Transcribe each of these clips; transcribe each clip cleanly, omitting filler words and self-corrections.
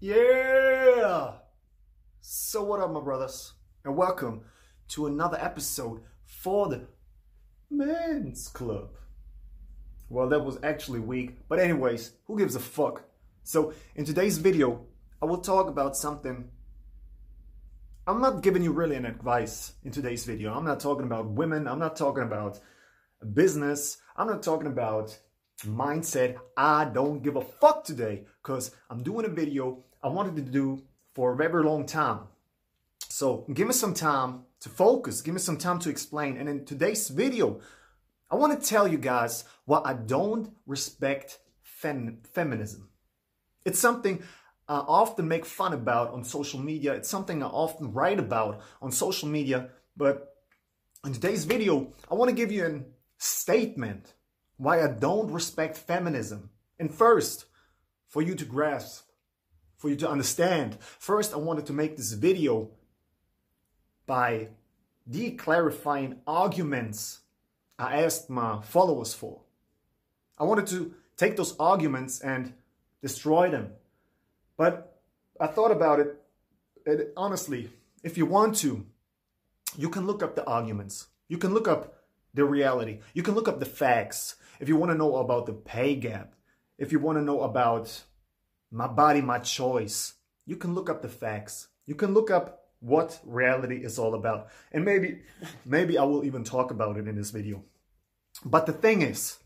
Yeah! So what up, my brothers? And welcome to another episode for the Men's Club. Well, that was actually weak, but anyways, who gives a fuck? So, in today's video, I will talk about something. I'm not giving you really an advice in today's video. I'm not talking about women. I'm not talking about business. I'm not talking about mindset. I don't give a fuck today because I'm doing a video I wanted to do for a very long time. So give me some time to focus, give me some time to explain. And in today's video, I want to tell you guys why I don't respect feminism. It's something I often make fun about on social media. It's something I often write about on social media. But in today's video, I want to give you a statement why I don't respect feminism. And first, for you to grasp, for you to understand, first I wanted to make this video by declarifying arguments I asked my followers for. I wanted to take those arguments and destroy them. But I thought about it, and honestly, if you want to, you can look up the arguments. You can look up the reality. You can look up the facts. If you want to know about the pay gap, if you want to know about my body, my choice, you can look up the facts. You can look up what reality is all about. And maybe I will even talk about it in this video. But the thing is,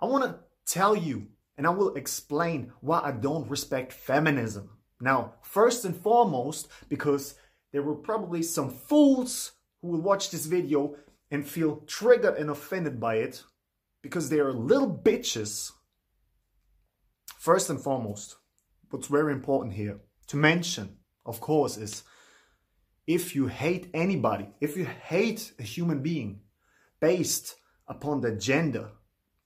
I want to tell you and I will explain why I don't respect feminism. Now, first and foremost, because there were probably some fools who will watch this video and feel triggered and offended by it because they are little bitches. First and foremost, what's very important here to mention, of course, is if you hate anybody, if you hate a human being based upon their gender,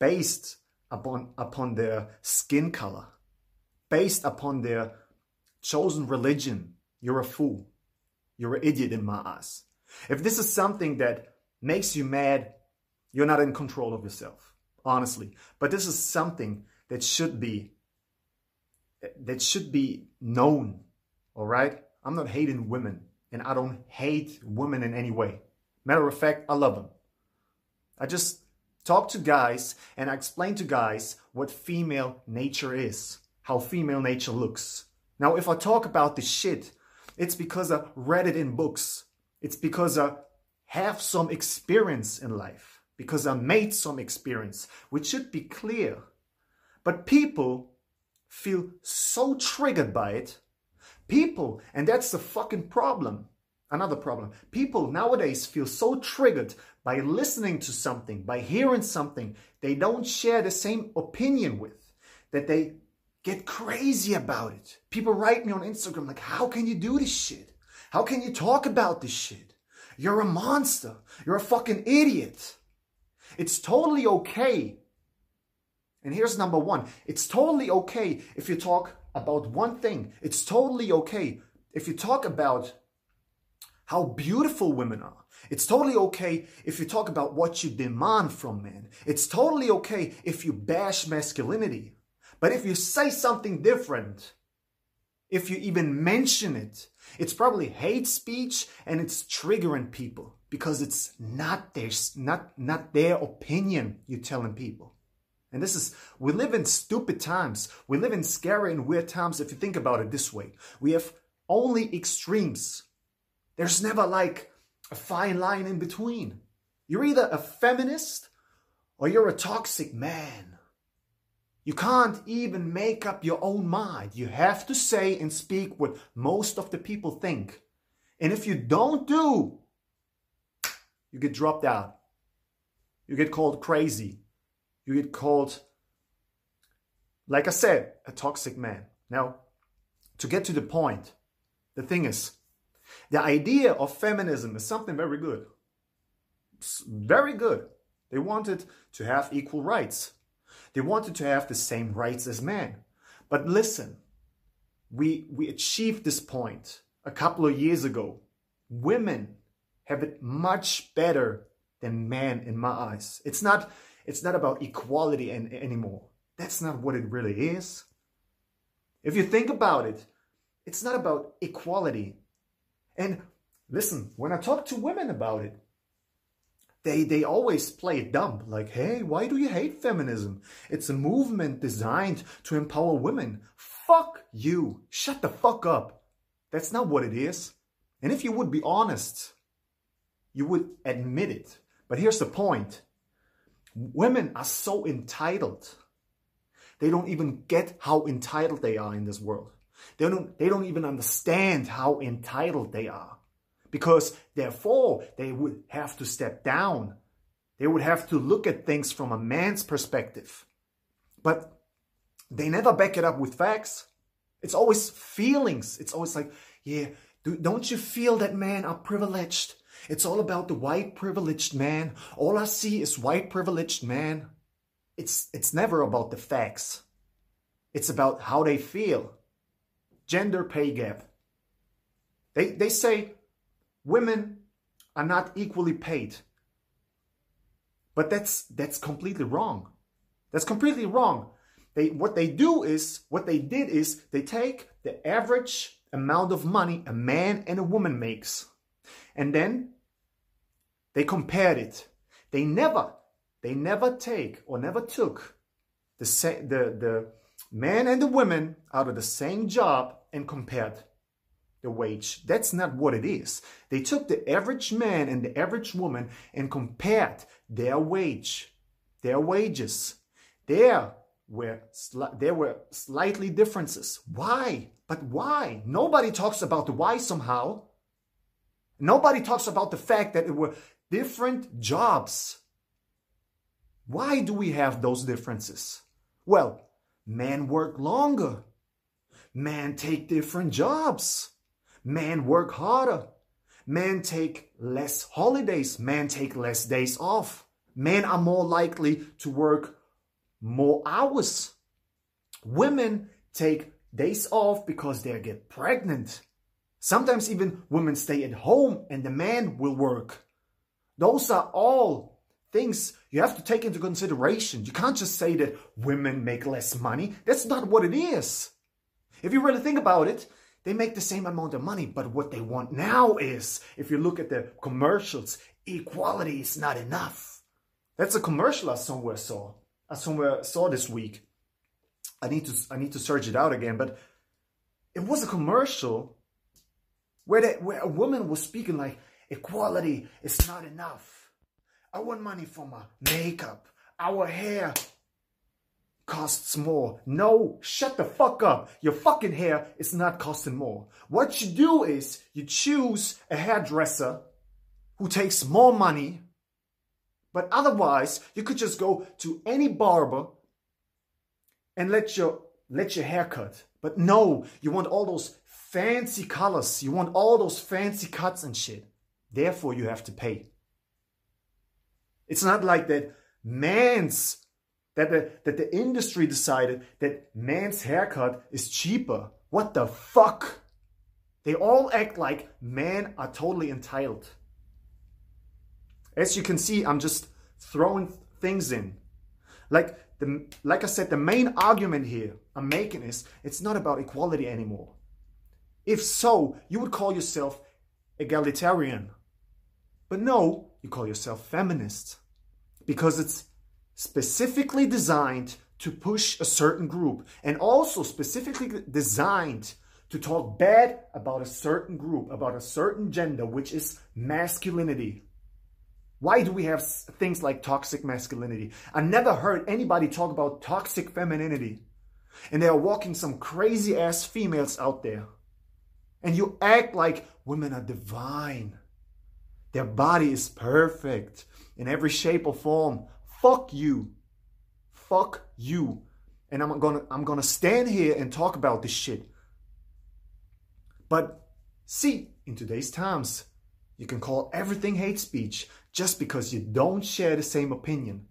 based upon their skin color, based upon their chosen religion, you're a fool. You're an idiot in my eyes. If this is something that makes you mad, you're not in control of yourself, honestly. But this is something that should be known, all right? I'm not hating women. And I don't hate women in any way. Matter of fact, I love them. I just talk to guys and I explain to guys what female nature is. How female nature looks. Now, if I talk about this shit, it's because I read it in books. It's because I have some experience in life. Because I made some experience, which should be clear. But people feel so triggered by it. People, and that's the fucking problem. Another problem. People nowadays feel so triggered by listening to something, by hearing something they don't share the same opinion with, that they get crazy about it. People write me on Instagram like, how can you do this shit? How can you talk about this shit? You're a monster. You're a fucking idiot. It's totally okay. And here's number one. It's totally okay if you talk about one thing. It's totally okay if you talk about how beautiful women are. It's totally okay if you talk about what you demand from men. It's totally okay if you bash masculinity. But if you say something different, if you even mention it, it's probably hate speech and it's triggering people because it's not their opinion you're telling people. And this is, we live in stupid times. We live in scary and weird times if you think about it this way. We have only extremes. There's never like a fine line in between. You're either a feminist or you're a toxic man. You can't even make up your own mind. You have to say and speak what most of the people think. And if you don't do, you get dropped out. You get called crazy. You get called, like I said, a toxic man. Now, to get to the point, the thing is, the idea of feminism is something very good. It's very good. They wanted to have equal rights. They wanted to have the same rights as men. But listen, we achieved this point a couple of years ago. Women have it much better than men in my eyes. It's not about equality anymore. That's not what it really is. If you think about it, It's not about equality. And listen, when I talk to women about it, they always play it dumb, like, hey, why do you hate feminism? It's a movement designed to empower women. Fuck you. Shut the fuck up. That's not what it is. And if you would be honest, you would admit it. But here's the point. Women are so entitled. They don't even get how entitled they are in this world. They don't even understand how entitled they are. Because therefore, they would have to step down. They would have to look at things from a man's perspective. But they never back it up with facts. It's always feelings. It's always like, yeah, don't you feel that men are privileged? It's all about the white privileged man. All I see is white privileged man. It's never about the facts. It's about how they feel. Gender pay gap. They say women are not equally paid. But that's completely wrong. That's completely wrong. What they did is they take the average amount of money a man and a woman makes. And then they compared it. They never take or never took the man and the women out of the same job and compared the wage. That's not what it is. They took the average man and the average woman and compared their wages. There were slightly differences. Why? But why? Nobody talks about the why somehow. Nobody talks about the fact that it were different jobs. Why do we have those differences? Well, men work longer. Men take different jobs. Men work harder. Men take less holidays. Men take less days off. Men are more likely to work more hours. Women take days off because they get pregnant. Sometimes even women stay at home and the man will work. Those are all things you have to take into consideration. You can't just say that women make less money. That's not what it is. If you really think about it, they make the same amount of money, but what they want now is, if you look at the commercials, equality is not enough. That's a commercial I somewhere saw this week. I need to search it out again, but it was a commercial where a woman was speaking like, equality is not enough. I want money for my makeup. Our hair costs more. No, shut the fuck up. Your fucking hair is not costing more. What you do is you choose a hairdresser who takes more money. But otherwise, you could just go to any barber and let your hair cut. But no, you want all those fancy colors. You want all those fancy cuts and shit. Therefore, you have to pay. It's not like that the industry decided that man's haircut is cheaper. What the fuck? They all act like men are totally entitled. As you can see, I'm just throwing things in. Like I said, the main argument here I'm making is it's not about equality anymore. If so, you would call yourself egalitarian. But no, you call yourself feminist. Because it's specifically designed to push a certain group. And also specifically designed to talk bad about a certain group, about a certain gender, which is masculinity. Why do we have things like toxic masculinity? I never heard anybody talk about toxic femininity. And they are walking some crazy ass females out there. And you act like women are divine. Their body is perfect in every shape or form. Fuck you. Fuck you. And I'm gonna stand here and talk about this shit. But see, in today's times, you can call everything hate speech just because you don't share the same opinion.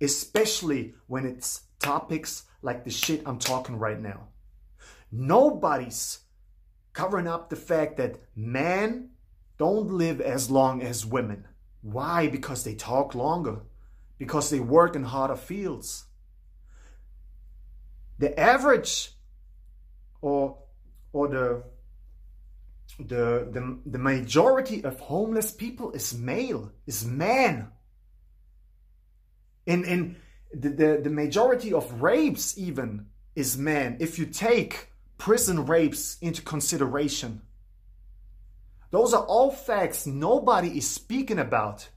Especially when it's topics like the shit I'm talking right now. Nobody's covering up the fact that men don't live as long as women. Why? Because they talk longer. Because they work in harder fields. The average or the majority of homeless people is male, is man. In the majority of rapes even is men, if you take prison rapes into consideration. Those are all facts nobody is speaking about.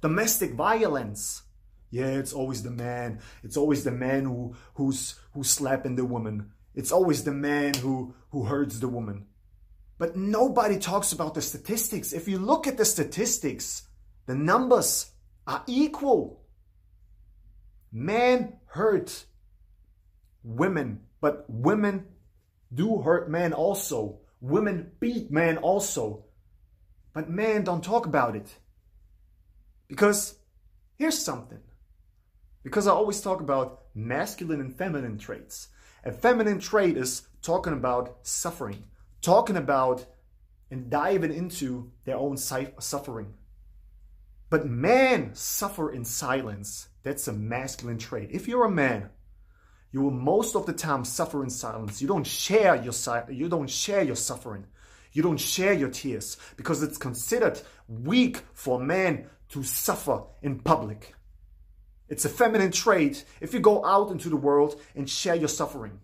Domestic violence. Yeah, it's always the man. It's always the man who's slapping the woman. It's always the man who hurts the woman. But nobody talks about the statistics. If you look at the statistics, the numbers are equal. Men hurt women, but women do hurt men also. Women beat men also. But men don't talk about it. Because here's something. Because I always talk about masculine and feminine traits. A feminine trait is talking about suffering, talking about and diving into their own suffering. But men suffer in silence. That's a masculine trait. If you're a man, you will most of the time suffer in silence. You don't share your suffering. You don't share your tears because it's considered weak for a man to suffer in public. It's a feminine trait if you go out into the world and share your suffering.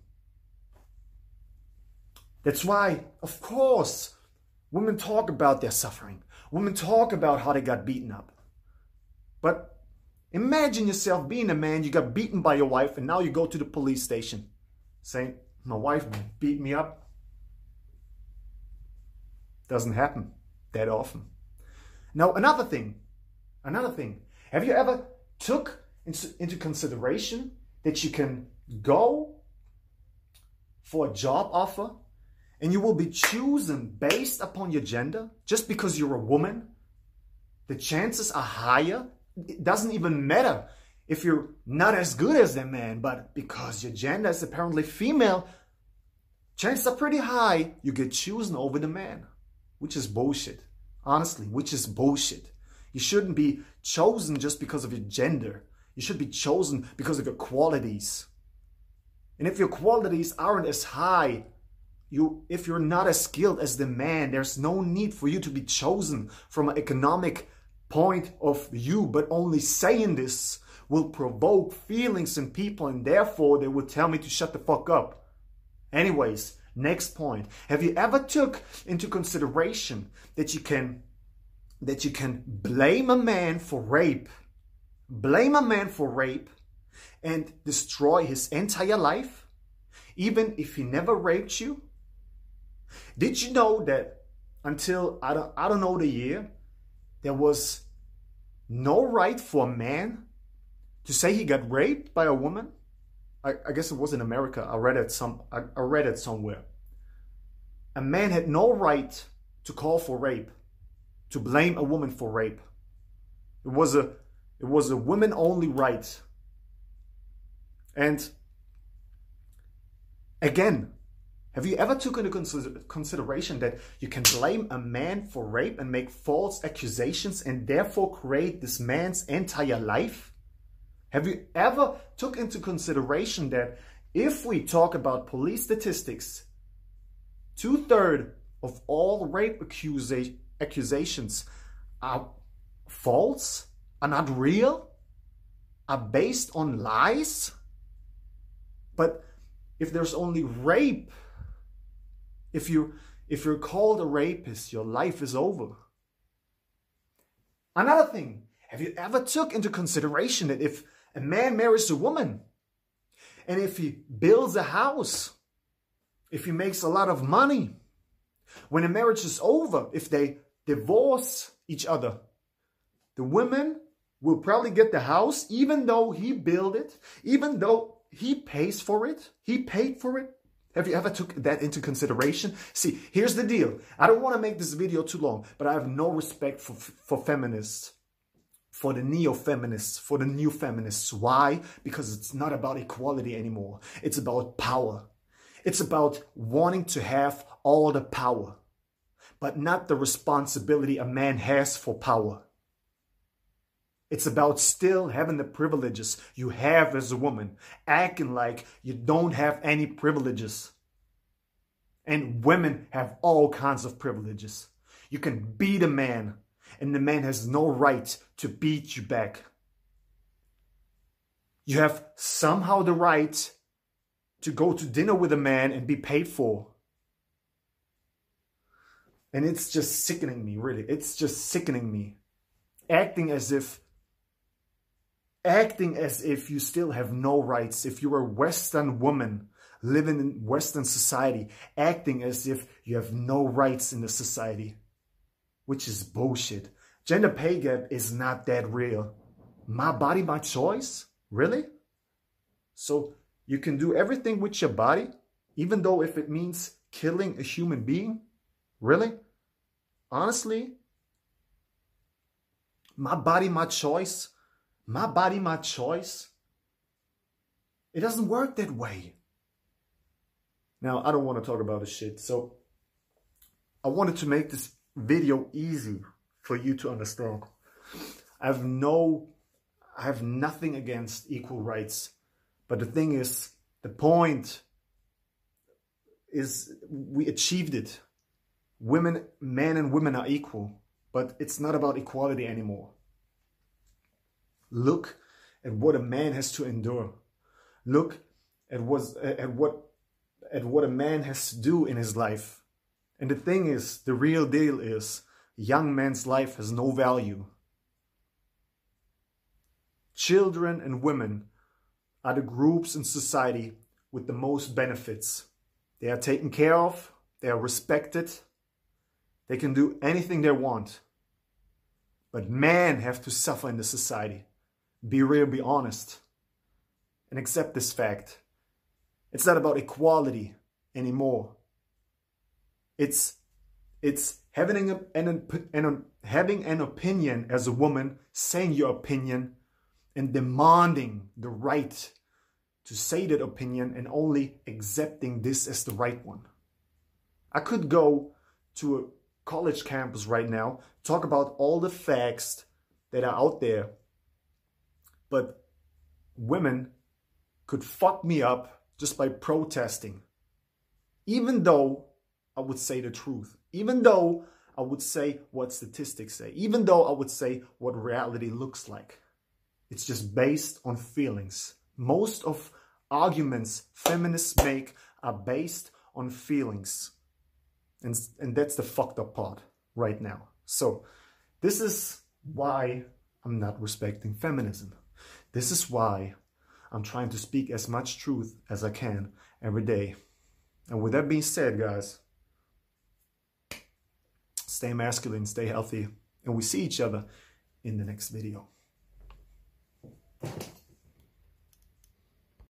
That's why, of course, women talk about their suffering. Women talk about how they got beaten up. But imagine yourself being a man, you got beaten by your wife, and now you go to the police station saying, my wife beat me up. Doesn't happen that often. Now, another thing. Have you ever took into consideration that you can go for a job offer and you will be chosen based upon your gender? Just because you're a woman, the chances are higher. It doesn't even matter if you're not as good as that man, but because your gender is apparently female, chances are pretty high you get chosen over the man, which is bullshit. Honestly, which is bullshit. You shouldn't be chosen just because of your gender. You should be chosen because of your qualities. And if your qualities aren't as high, if you're not as skilled as the man, there's no need for you to be chosen from an economic point of view. But only saying this will provoke feelings in people, and therefore they will tell me to shut the fuck up. Anyways, next point. Have you ever took into consideration that you can blame a man for rape, and destroy his entire life, even if he never raped you? Did you know that until, I don't know the year, there was no right for a man to say he got raped by a woman? I guess it was in America. I read it somewhere. A man had no right to call for rape, to blame a woman for rape. It was a women-only right. And again, have you ever took into consideration that you can blame a man for rape and make false accusations and therefore create this man's entire life? Have you ever took into consideration that if we talk about police statistics, 2/3 of all rape accusations are false, are not real, are based on lies? But if there's only rape, if you're called a rapist, your life is over. Another thing, have you ever took into consideration that if a man marries a woman and if he builds a house, if he makes a lot of money, when a marriage is over, if they divorce each other, the woman will probably get the house, even though he built it, even though he pays for it, he paid for it. Have you ever took that into consideration? See, here's the deal. I don't want to make this video too long, but I have no respect for feminists, for the neo-feminists, for the new feminists. Why? Because it's not about equality anymore. It's about power. It's about wanting to have all the power, but not the responsibility a man has for power. It's about still having the privileges you have as a woman, acting like you don't have any privileges. And women have all kinds of privileges. You can beat a man, and the man has no right to beat you back. You have somehow the right to go to dinner with a man and be paid for. And it's just sickening me, really. It's just sickening me. Acting as if you still have no rights. If you're a Western woman living in Western society, acting as if you have no rights in the society, which is bullshit. Gender pay gap is not that real. My body, my choice? Really? So you can do everything with your body, even though if it means killing a human being? Really? Honestly? My body, my choice? My body, my choice? It doesn't work that way. Now, I don't want to talk about this shit, so I wanted to make this video easy for you to understand. I have nothing against equal rights, but the thing is, the point is we achieved it. Women, men and women are equal, but it's not about equality anymore. Look at what a man has to endure. Look at what a man has to do in his life. And the thing is, the real deal is, a young man's life has no value. Children and women are the groups in society with the most benefits. They are taken care of, they are respected, they can do anything they want. But men have to suffer in the society. Be real, be honest, and accept this fact. It's not about equality anymore. It's having having an opinion as a woman, saying your opinion, and demanding the right to say that opinion and only accepting this as the right one. I could go to a college campus right now, talk about all the facts that are out there, but women could fuck me up just by protesting, even though I would say the truth, even though I would say what statistics say, even though I would say what reality looks like. It's just based on feelings. Most of arguments feminists make are based on feelings. And that's the fucked up part right now. So this is why I'm not respecting feminism. This is why I'm trying to speak as much truth as I can every day. And with that being said, guys, stay masculine, stay healthy, and we see each other in the next video.